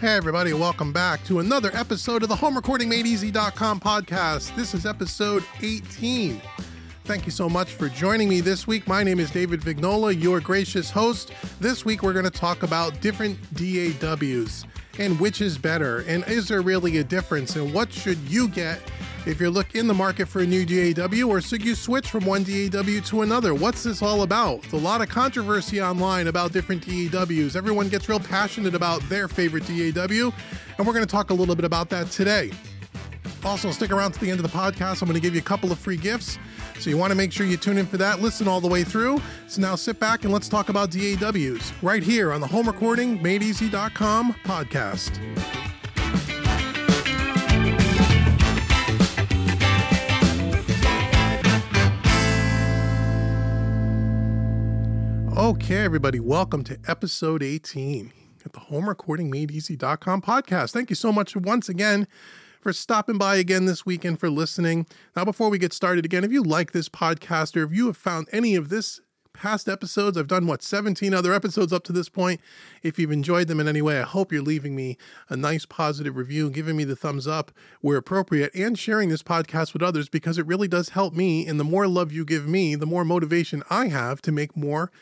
Hey everybody, welcome back to another episode of the HomeRecordingMadeEasy.com podcast. This is episode 18. Thank you so much for joining me this week. My name is David Vignola, your gracious host. This week we're going to talk about different DAWs and which is better, and is there really a difference, and what should you get if you're in the market for a new DAW, or should you switch from one DAW to another? What's this all about? There's a lot of controversy online about different DAWs. Everyone gets real passionate about their favorite DAW, and we're going to talk a little bit about that today. Also, stick around to the end of the podcast. I'm going to give you a couple of free gifts, so you want to make sure you tune in for that. Listen all the way through. So now sit back and let's talk about DAWs right here on the HomeRecordingMadeEasy.com podcast. Okay, everybody, welcome to episode 18 at the HomeRecordingMadeEasy.com podcast. Thank you so much once again for stopping by again this week and for listening. Now, before we get started again, if you like this podcast or if you have found any of this past episodes, I've done, 17 other episodes up to this point. If you've enjoyed them in any way, I hope you're leaving me a nice positive review, giving me the thumbs up where appropriate, and sharing this podcast with others, because it really does help me. And the more love you give me, the more motivation I have to make more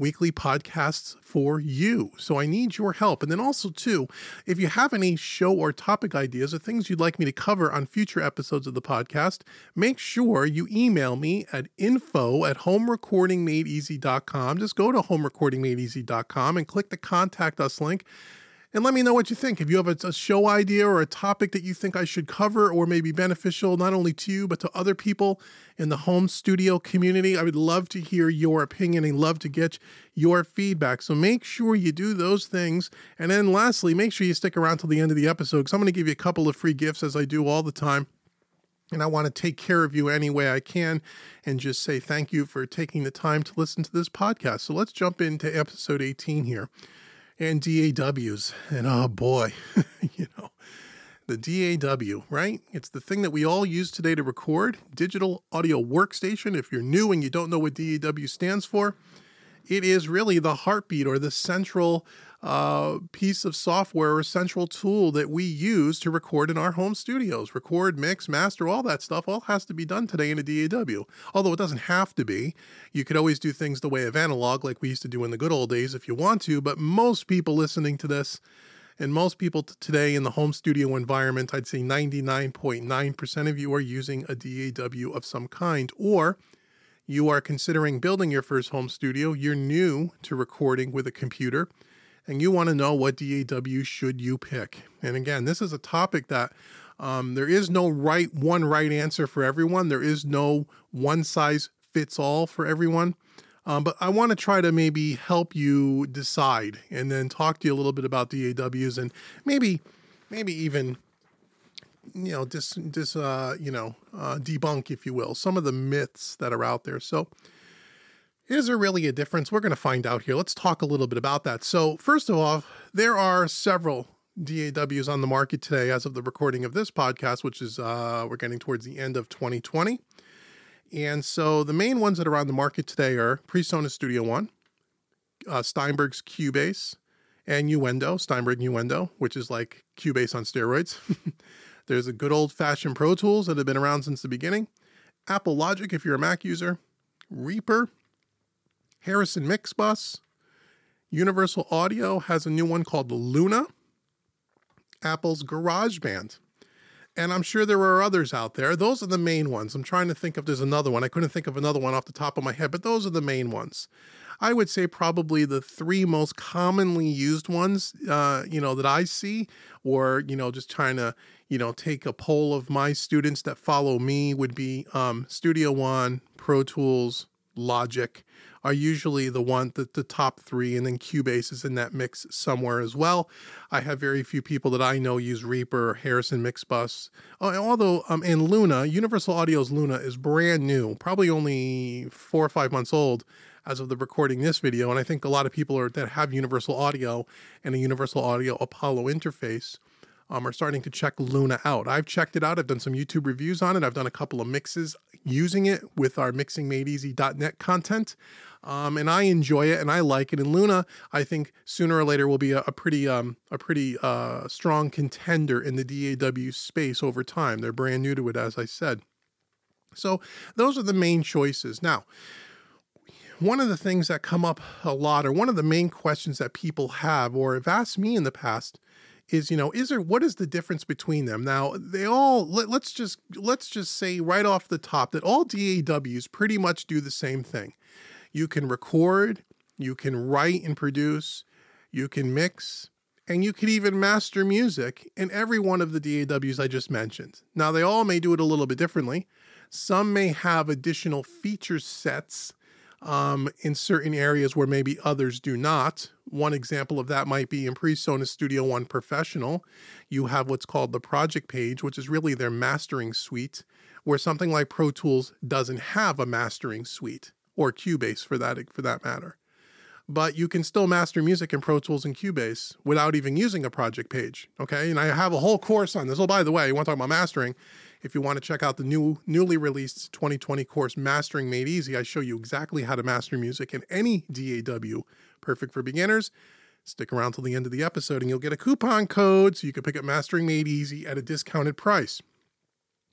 weekly podcasts for you. So I need your help. And then also too, if you have any show or topic ideas or things you'd like me to cover on future episodes of the podcast, make sure you email me at info@homerecordingmadeeasy.com. Just go to homerecordingmadeeasy.com and click the contact us link. And let me know what you think. If you have a show idea or a topic that you think I should cover or may be beneficial not only to you, but to other people in the home studio community, I would love to hear your opinion and love to get your feedback. So make sure you do those things. And then lastly, make sure you stick around till the end of the episode, because I'm going to give you a couple of free gifts as I do all the time. And I want to take care of you any way I can and just say thank you for taking the time to listen to this podcast. So let's jump into episode 18 here. And DAWs, and oh boy, the DAW, right? It's the thing that we all use today to record, digital audio workstation. If you're new and you don't know what DAW stands for, it is really the heartbeat or the central piece of software or central tool that we use to record in our home studios. Record, mix, master, all that stuff, all has to be done today in a DAW. Although it doesn't have to be. You could always do things the way of analog like we used to do in the good old days if you want to, but most people listening to this and most people today in the home studio environment, I'd say 99.9% of you are using a DAW of some kind, or you are considering building your first home studio, you're new to recording with a computer, and you want to know what DAW should you pick. And again, this is a topic that there is no right answer for everyone. There is no one size fits all for everyone. But I want to try to maybe help you decide and then talk to you a little bit about DAWs and maybe even debunk, if you will, some of the myths that are out there. So is there really a difference? We're going to find out here. Let's talk a little bit about that. So first of all, there are several DAWs on the market today as of the recording of this podcast, which is we're getting towards the end of 2020. And so the main ones that are on the market today are PreSonus Studio One, Steinberg's Cubase, and Nuendo, Steinberg Nuendo, which is like Cubase on steroids. There's a good old-fashioned Pro Tools that have been around since the beginning. Apple Logic, if you're a Mac user. Reaper. Harrison Mixbus. Universal Audio has a new one called Luna. Apple's GarageBand. And I'm sure there are others out there. Those are the main ones. I'm trying to think if there's another one. I couldn't think of another one off the top of my head, but those are the main ones. I would say probably the three most commonly used ones, that I see, or, just trying to, take a poll of my students that follow me, would be Studio One, Pro Tools, Logic are usually the top three, and then Cubase is in that mix somewhere as well. I have very few people that I know use Reaper or Harrison Mixbus. Although, and Luna, Universal Audio's Luna is brand new, probably only 4 or 5 months old as of the recording this video. And I think a lot of people that have Universal Audio and a Universal Audio Apollo interface are starting to check Luna out. I've checked it out. I've done some YouTube reviews on it. I've done a couple of mixes using it with our mixingmadeeasy.net content. And I enjoy it and I like it. And Luna, I think sooner or later will be a pretty strong contender in the DAW space over time. They're brand new to it, as I said. So those are the main choices. Now, one of the things that come up a lot, or one of the main questions that people have or have asked me in the past, is, you know, what is the difference between them? Now, they all, let's just say right off the top that all DAWs pretty much do the same thing. You can record, you can write and produce, you can mix, and you can even master music in every one of the DAWs I just mentioned. Now, they all may do it a little bit differently. Some may have additional feature sets in certain areas where maybe others do not. One example of that might be in PreSonus Studio One Professional. You have what's called the project page, which is really their mastering suite, where something like Pro Tools doesn't have a mastering suite, or Cubase for that matter. But you can still master music in Pro Tools and Cubase without even using a project page, okay? And I have a whole course on this. Oh, by the way, you want to talk about mastering? If you want to check out the newly released 2020 course, Mastering Made Easy, I show you exactly how to master music in any DAW, perfect for beginners. Stick around till the end of the episode and you'll get a coupon code so you can pick up Mastering Made Easy at a discounted price.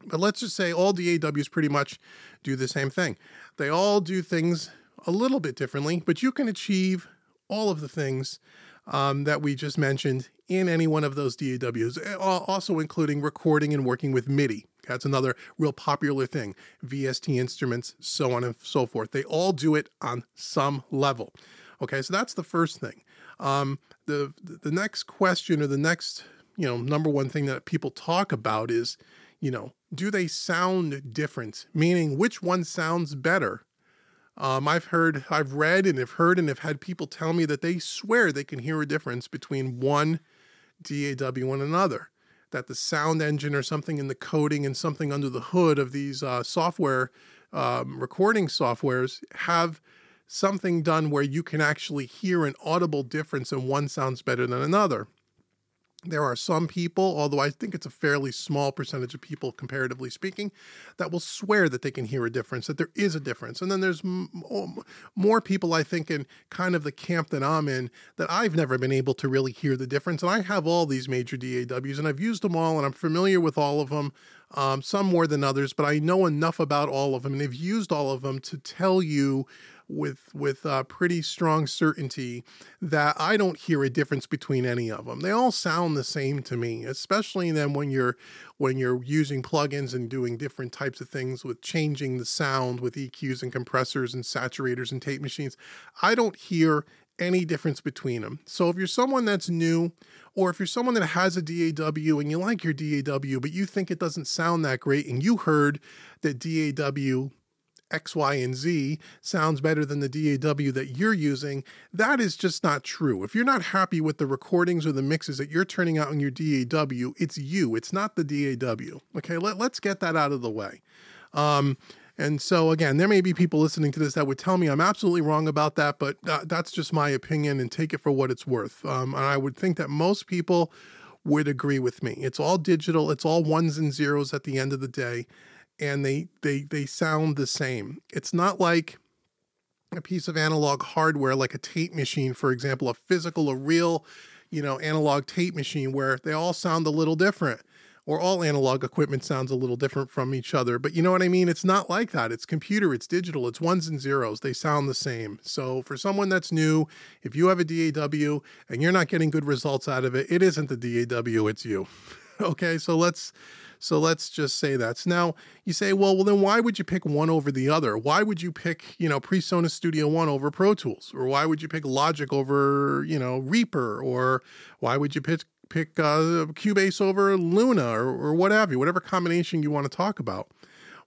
But let's just say all DAWs pretty much do the same thing. They all do things a little bit differently, but you can achieve all of the things that we just mentioned in any one of those DAWs, also including recording and working with MIDI. That's another real popular thing. VST instruments, so on and so forth. They all do it on some level. Okay, so that's the first thing. The next question, or the next, you know, number one thing that people talk about is, you know, do they sound different? Meaning, which one sounds better? I've read and have had people tell me that they swear they can hear a difference between one DAW and another, that the sound engine or something in the coding and something under the hood of these recording softwares have something done where you can actually hear an audible difference and one sounds better than another. There are some people, although I think it's a fairly small percentage of people, comparatively speaking, that will swear that they can hear a difference, that there is a difference. And then there's more people, I think, in kind of the camp that I'm in, that I've never been able to really hear the difference. And I have all these major DAWs, and I've used them all, and I'm familiar with all of them, some more than others, but I know enough about all of them, and have used all of them to tell you with pretty strong certainty that I don't hear a difference between any of them. They all sound the same to me, especially then when you're using plugins and doing different types of things with changing the sound with EQs and compressors and saturators and tape machines. I don't hear any difference between them. So if you're someone that's new, or if you're someone that has a DAW and you like your DAW, but you think it doesn't sound that great, and you heard that DAW X, Y, and Z sounds better than the DAW that you're using, that is just not true. If you're not happy with the recordings or the mixes that you're turning out in your DAW, it's you. It's not the DAW. Okay, let's get that out of the way. And so, again, there may be people listening to this that would tell me I'm absolutely wrong about that, but that's just my opinion, and take it for what it's worth. And I would think that most people would agree with me. It's all digital. It's all ones and zeros at the end of the day. And they sound the same. It's not like a piece of analog hardware, like a tape machine, for example, a real, you know, analog tape machine, where they all sound a little different, or all analog equipment sounds a little different from each other. But you know what I mean? It's not like that. It's computer, it's digital, it's ones and zeros. They sound the same. So for someone that's new, if you have a DAW and you're not getting good results out of it, it isn't the DAW, it's you. Okay, so let's just say that. Now, you say, well, then why would you pick one over the other? Why would you pick, you know, PreSonus Studio One over Pro Tools? Or why would you pick Logic over, you know, Reaper? Or why would you pick Cubase over Luna, or what have you, whatever combination you want to talk about?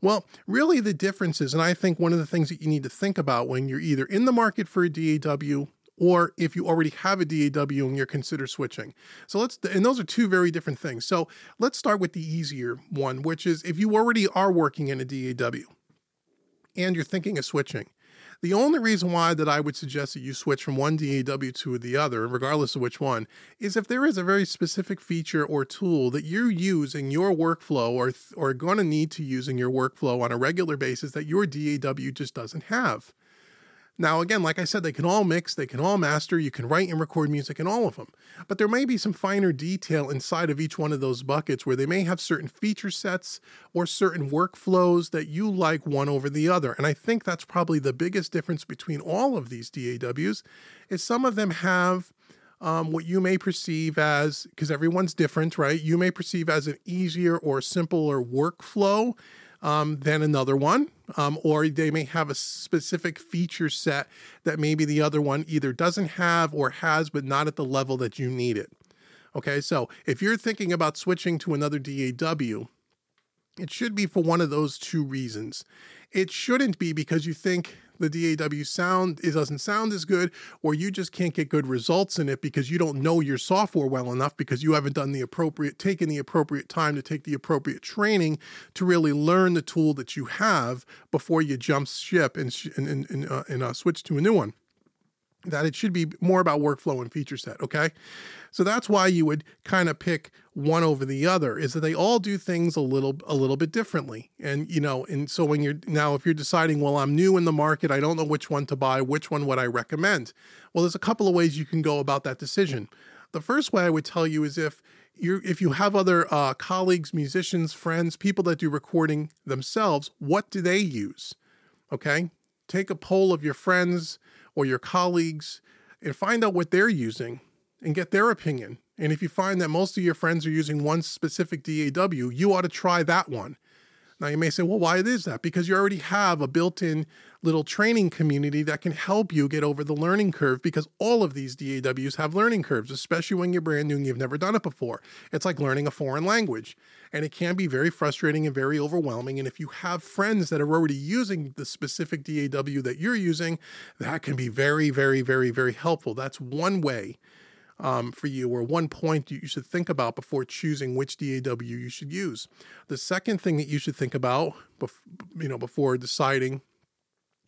Well, really the difference is, and I think one of the things that you need to think about when you're either in the market for a DAW, or if you already have a DAW and you're consider switching. So and those are two very different things. So let's start with the easier one, which is if you already are working in a DAW and you're thinking of switching, The only reason why that I would suggest that you switch from one DAW to the other, regardless of which one, is if there is a very specific feature or tool that you use in your workflow or going to need to use in your workflow on a regular basis that your DAW just doesn't have. Now, again, like I said, they can all mix, they can all master, you can write and record music in all of them. But there may be some finer detail inside of each one of those buckets where they may have certain feature sets or certain workflows that you like one over the other. And I think that's probably the biggest difference between all of these DAWs is some of them have what you may perceive as, because everyone's different, right? You may perceive as an easier or simpler workflow than another one. Or they may have a specific feature set that maybe the other one either doesn't have or has, but not at the level that you need it. Okay, so if you're thinking about switching to another DAW, it should be for one of those two reasons. It shouldn't be because you think the DAW doesn't sound as good, or you just can't get good results in it because you don't know your software well enough because you haven't done taken the appropriate time to take the appropriate training to really learn the tool that you have before you jump ship and switch to a new one. That it should be more about workflow and feature set, okay? So that's why you would kind of pick one over the other, is that they all do things a little bit differently. And, you know, and so when you're, now if you're deciding, well, I'm new in the market, I don't know which one to buy, which one would I recommend? Well, there's a couple of ways you can go about that decision. The first way I would tell you is if you have other colleagues, musicians, friends, people that do recording themselves, what do they use, okay? Take a poll of your friends or your colleagues and find out what they're using and get their opinion. And if you find that most of your friends are using one specific DAW, you ought to try that one. Now you may say, well, why is that? Because you already have a built-in little training community that can help you get over the learning curve, because all of these DAWs have learning curves, especially when you're brand new and you've never done it before. It's like learning a foreign language, and it can be very frustrating and very overwhelming. And if you have friends that are already using the specific DAW that you're using, that can be very, very, very, very helpful. That's one way for you, or one point you should think about before choosing which DAW you should use. The second thing that you should think about, before deciding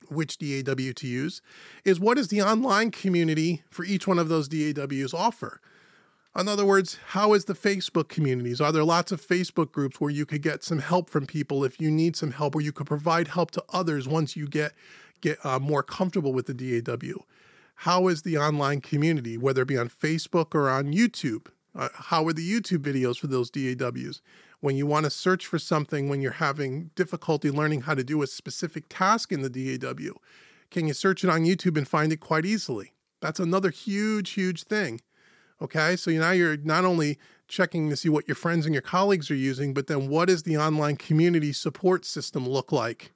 which DAW to use, is what does the online community for each one of those DAWs offer? In other words, how is the Facebook communities? Are there lots of Facebook groups where you could get some help from people if you need some help, or you could provide help to others once you get more comfortable with the DAW? How is the online community, whether it be on Facebook or on YouTube? How are the YouTube videos for those DAWs? When you want to search for something, when you're having difficulty learning how to do a specific task in the DAW, can you search it on YouTube and find it quite easily? That's another huge, huge thing. Okay, so now you're not only checking to see what your friends and your colleagues are using, but then what does the online community support system look like?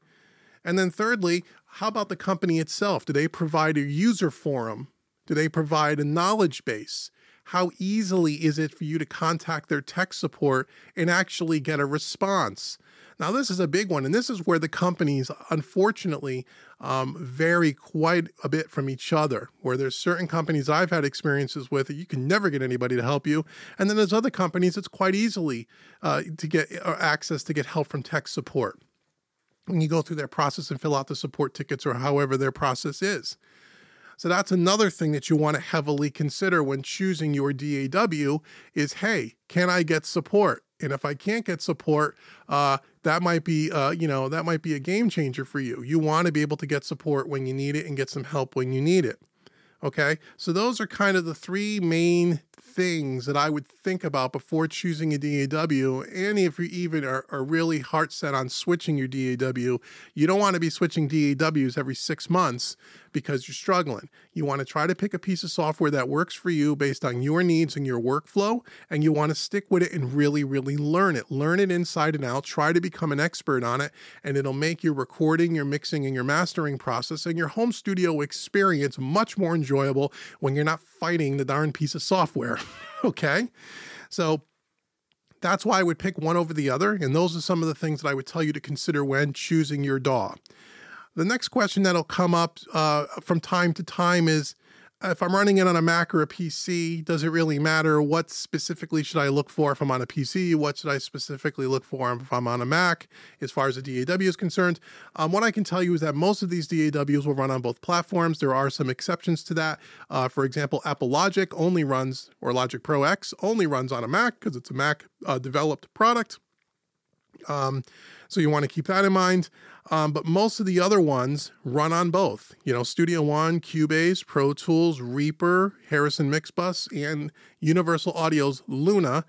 And then thirdly, how about the company itself? Do they provide a user forum? Do they provide a knowledge base? How easily is it for you to contact their tech support and actually get a response? Now, this is a big one, and this is where the companies, unfortunately, vary quite a bit from each other, where there's certain companies I've had experiences with that you can never get anybody to help you, and then there's other companies it's quite easily to get access to get help from tech support when you go through their process and fill out the support tickets or however their process is. So that's another thing that you want to heavily consider when choosing your DAW is, hey, can I get support? And if I can't get support, that might be a game changer for you. You want to be able to get support when you need it and get some help when you need it. Okay, so those are kind of the three main things that I would think about before choosing a DAW. And if you even are really heart set on switching your DAW, you don't want to be switching DAWs every 6 months because you're struggling. You want to try to pick a piece of software that works for you based on your needs and your workflow, and you want to stick with it and really, really learn it. Learn it inside and out. Try to become an expert on it, and it'll make your recording, your mixing, and your mastering process and your home studio experience much more enjoyable when you're not fighting the darn piece of software, okay? So that's why I would pick one over the other, and those are some of the things that I would tell you to consider when choosing your DAW. The next question that'll come up from time to time is, If I'm running it on a Mac or a PC, does it really matter? What specifically should I look for if I'm on a PC? What should I specifically look for if I'm on a Mac as far as the DAW is concerned? What I can tell you is that most of these DAWs will run on both platforms. There are some exceptions to that. For example, Apple Logic only runs, or Logic Pro X only runs on a Mac because it's a Mac developed product. So you want to keep that in mind. But most of the other ones run on both, Studio One, Cubase, Pro Tools, Reaper, Harrison Mixbus, and Universal Audio's Luna.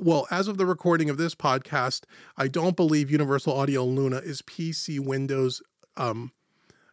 Well, as of the recording of this podcast, I don't believe Universal Audio Luna is PC Windows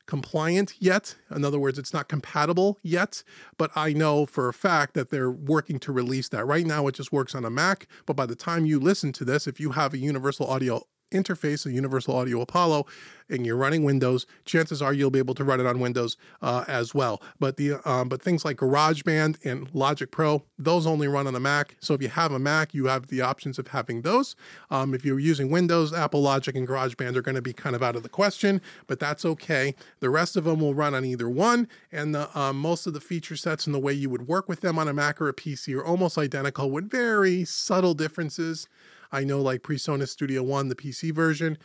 compliant yet. In other words, it's not compatible yet, but I know for a fact that they're working to release that. Right now, it just works on a Mac, but by the time you listen to this, if you have a Universal Audio interface, a Universal Audio Apollo, and you're running Windows, chances are you'll be able to run it on Windows as well. But but things like GarageBand and Logic Pro, those only run on a Mac. So if you have a Mac, you have the options of having those. If you're using Windows, Apple Logic and GarageBand are going to be kind of out of the question, but that's okay. The rest of them will run on either one. And most of the feature sets and the way you would work with them on a Mac or a PC are almost identical with very subtle differences. I know like PreSonus Studio One, the PC version,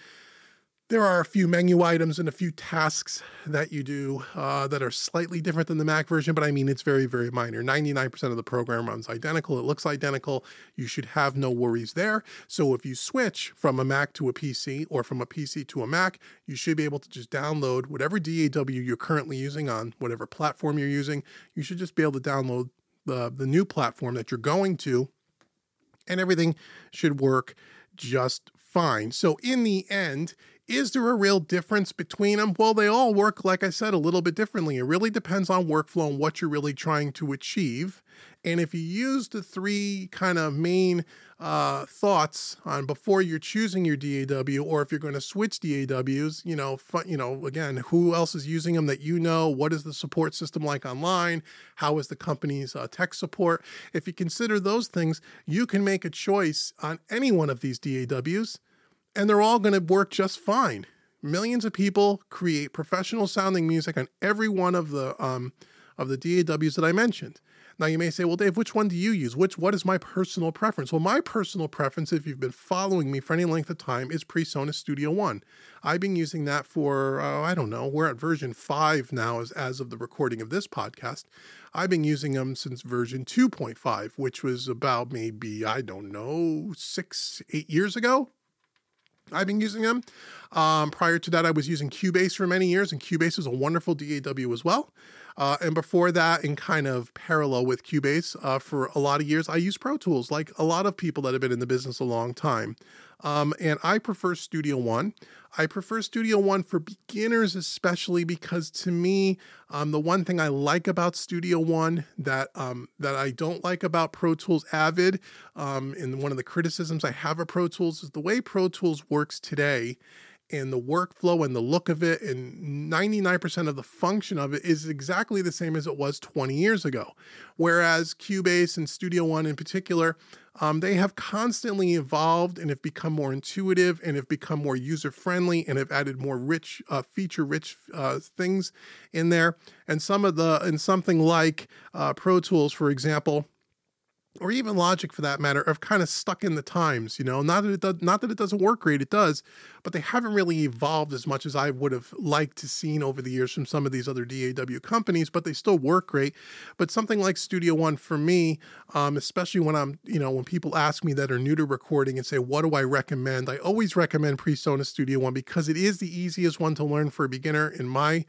there are a few menu items and a few tasks that you do that are slightly different than the Mac version, but I mean, it's very, very minor. 99% of the program runs identical. It looks identical. You should have no worries there. So if you switch from a Mac to a PC or from a PC to a Mac, you should be able to just download whatever DAW you're currently using on whatever platform you're using. You should just be able to download the new platform that you're going to, and everything should work just fine. So in the end, is there a real difference between them? Well, they all work, like I said, a little bit differently. It really depends on workflow and what you're really trying to achieve. And if you use the three kind of main thoughts on before you're choosing your DAW, or if you're going to switch DAWs, again, who else is using them that you know? What is the support system like online? How is the company's tech support? If you consider those things, you can make a choice on any one of these DAWs, and they're all going to work just fine. Millions of people create professional sounding music on every one of the DAWs that I mentioned. Now you may say, well, Dave, which one do you use? What is my personal preference? Well, my personal preference, if you've been following me for any length of time, is PreSonus Studio One. I've been using that for, we're at version 5 now as of the recording of this podcast. I've been using them since version 2.5, which was about maybe, 6-8 years ago. I've been using them. Prior to that, I was using Cubase for many years, and Cubase is a wonderful DAW as well. And before that, in kind of parallel with Cubase, for a lot of years, I used Pro Tools, like a lot of people that have been in the business a long time. And I prefer Studio One. I prefer Studio One for beginners, especially because to me, the one thing I like about Studio One that I don't like about Pro Tools Avid, and one of the criticisms I have of Pro Tools is the way Pro Tools works today and the workflow and the look of it and 99% of the function of it is exactly the same as it was 20 years ago. Whereas Cubase and Studio One in particular, they have constantly evolved and have become more intuitive and have become more user-friendly and have added more rich, feature-rich things in there. And something like Pro Tools, for example, or even Logic for that matter, have kind of stuck in the times, not that it doesn't work great, it does, but they haven't really evolved as much as I would have liked to seen over the years from some of these other DAW companies, but they still work great. But something like Studio One for me, especially when I'm, when people ask me that are new to recording and say, what do I recommend? I always recommend PreSonus Studio One because it is the easiest one to learn for a beginner in my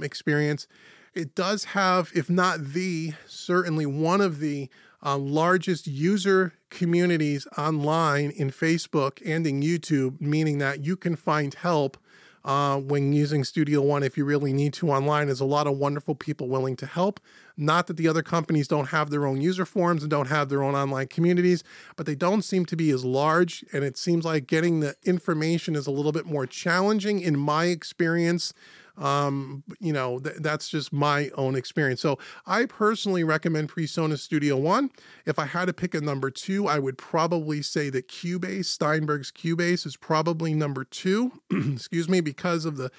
experience. It does have, if not the, certainly one of the largest user communities online in Facebook and in YouTube, meaning that you can find help when using Studio One if you really need to online. There's a lot of wonderful people willing to help. Not that the other companies don't have their own user forums and don't have their own online communities, but they don't seem to be as large. And it seems like getting the information is a little bit more challenging in my experience. That's just my own experience. So I personally recommend PreSonus Studio One. If I had to pick a number 2, I would probably say that Cubase, Steinberg's Cubase, is probably number 2, excuse me, because of the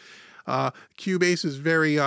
Cubase is very,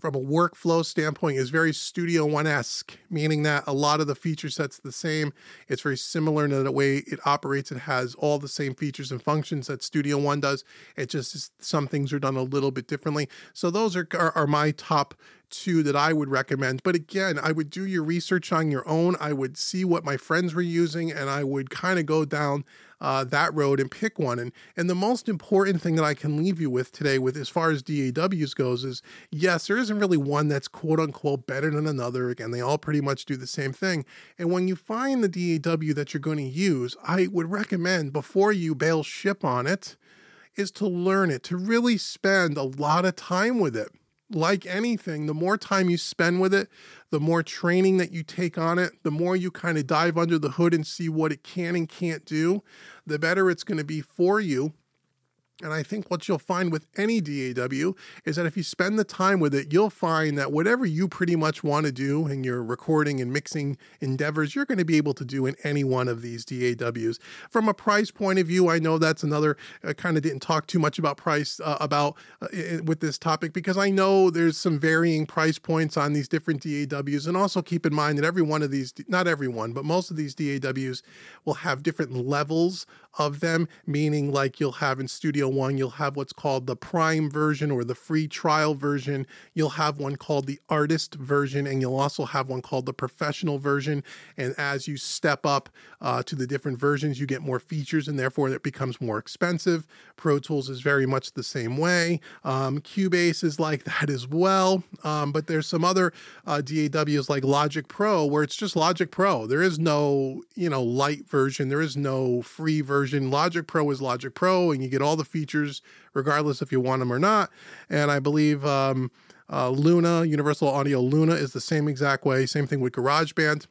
from a workflow standpoint is very Studio One-esque, meaning that a lot of the feature set's the same. It's very similar in the way it operates. It has all the same features and functions that Studio One does. It just is, some things are done a little bit differently. So those are my top two that I would recommend. But again, I would do your research on your own. I would see what my friends were using, and I would kind of go down that road and pick one. And the most important thing that I can leave you with today, with as far as DAWs goes, is yes, there isn't really one that's quote unquote better than another. Again, they all pretty much do the same thing. And when you find the DAW that you're going to use, I would recommend before you bail ship on it is to learn it, to really spend a lot of time with it. Like anything, the more time you spend with it, the more training that you take on it, the more you kind of dive under the hood and see what it can and can't do, the better it's going to be for you. And I think what you'll find with any DAW is that if you spend the time with it, you'll find that whatever you pretty much want to do in your recording and mixing endeavors, you're going to be able to do in any one of these DAWs. From a price point of view, I know that's another, I kind of didn't talk too much about price with this topic, because I know there's some varying price points on these different DAWs. And also keep in mind that every one of these, not everyone, but most of these DAWs will have different levels of them, meaning like you'll have in Studio One, you'll have what's called the Prime version or the free trial version. You'll have one called the Artist version, and you'll also have one called the Professional version. And as you step up to the different versions, you get more features, and therefore it becomes more expensive. Pro Tools is very much the same way. Cubase is like that as well. But there's some other DAWs like Logic Pro, where it's just Logic Pro. There is no, light version. There is no free version. Logic Pro is Logic Pro, and you get all the features regardless if you want them or not. And I believe Luna, Universal Audio Luna, is the same exact way. Same thing with GarageBand.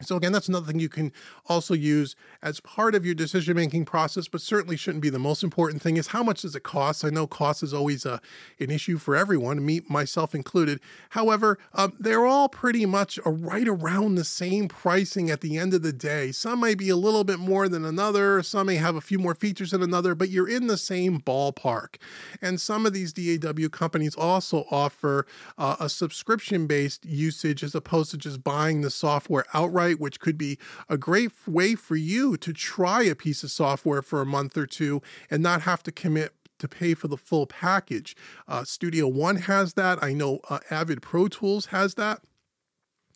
So again, that's another thing you can also use as part of your decision-making process, but certainly shouldn't be the most important thing is how much does it cost? I know cost is always an issue for everyone, me, myself included. However, they're all pretty much right around the same pricing at the end of the day. Some may be a little bit more than another. Some may have a few more features than another, but you're in the same ballpark. And some of these DAW companies also offer a subscription-based usage as opposed to just buying the software outright, which could be a great way for you to try a piece of software for a month or two and not have to commit to pay for the full package. Studio One has that. I know Avid Pro Tools has that.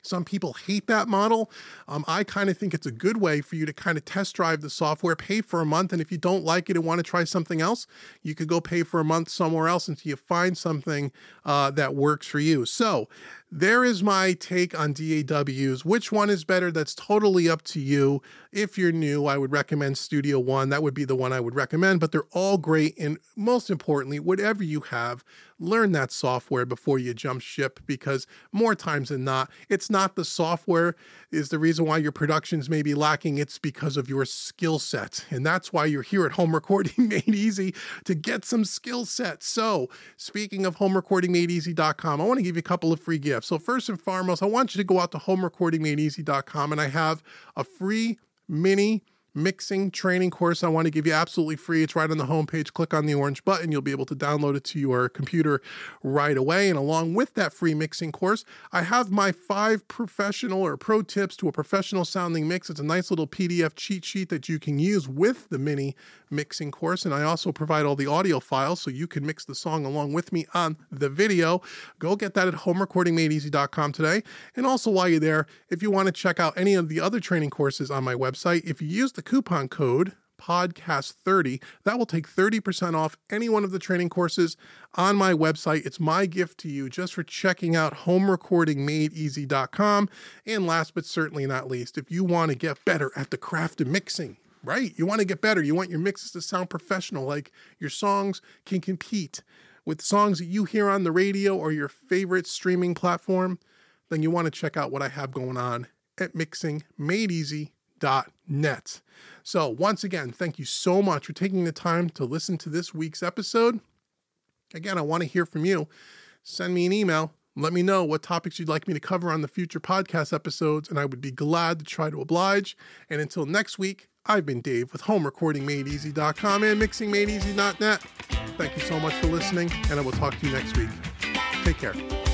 Some people hate that model. I kind of think it's a good way for you to kind of test drive the software, pay for a month, and if you don't like it and want to try something else, you could go pay for a month somewhere else until you find something that works for you. So there is my take on DAWs. Which one is better? That's totally up to you. If you're new, I would recommend Studio One. That would be the one I would recommend, but they're all great. And most importantly, whatever you have, learn that software before you jump ship, because more times than not, it's not the software is the reason why your productions may be lacking. It's because of your skill set. And that's why you're here at Home Recording Made Easy, to get some skill set. So speaking of homerecordingmadeeasy.com, I want to give you a couple of free gifts. So first and foremost, I want you to go out to homerecordingmadeeasy.com, and I have a free mini mixing training course I want to give you absolutely free. It's right on the homepage. Click on the orange button. You'll be able to download it to your computer right away. And along with that free mixing course, I have my 5 professional or pro tips to a professional sounding mix. It's a nice little PDF cheat sheet that you can use with the mini mixing course. And I also provide all the audio files so you can mix the song along with me on the video. Go get that at homerecordingmadeeasy.com today. And also while you're there, if you want to check out any of the other training courses on my website, if you use the coupon code podcast30, that will take 30% off any one of the training courses on my website. It's my gift to you just for checking out homerecordingmadeeasy.com. And last but certainly not least, if you want to get better at the craft of mixing, right? You want to get better. You want your mixes to sound professional, like your songs can compete with songs that you hear on the radio or your favorite streaming platform, then you want to check out what I have going on at mixingmadeeasy.net. So once again, thank you so much for taking the time to listen to this week's episode. Again, I want to hear from you. Send me an email. Let me know what topics you'd like me to cover on the future podcast episodes, and I would be glad to try to oblige. And until next week, I've been Dave with homerecordingmadeeasy.com and mixingmadeeasy.net. Thank you so much for listening, and I will talk to you next week. Take care.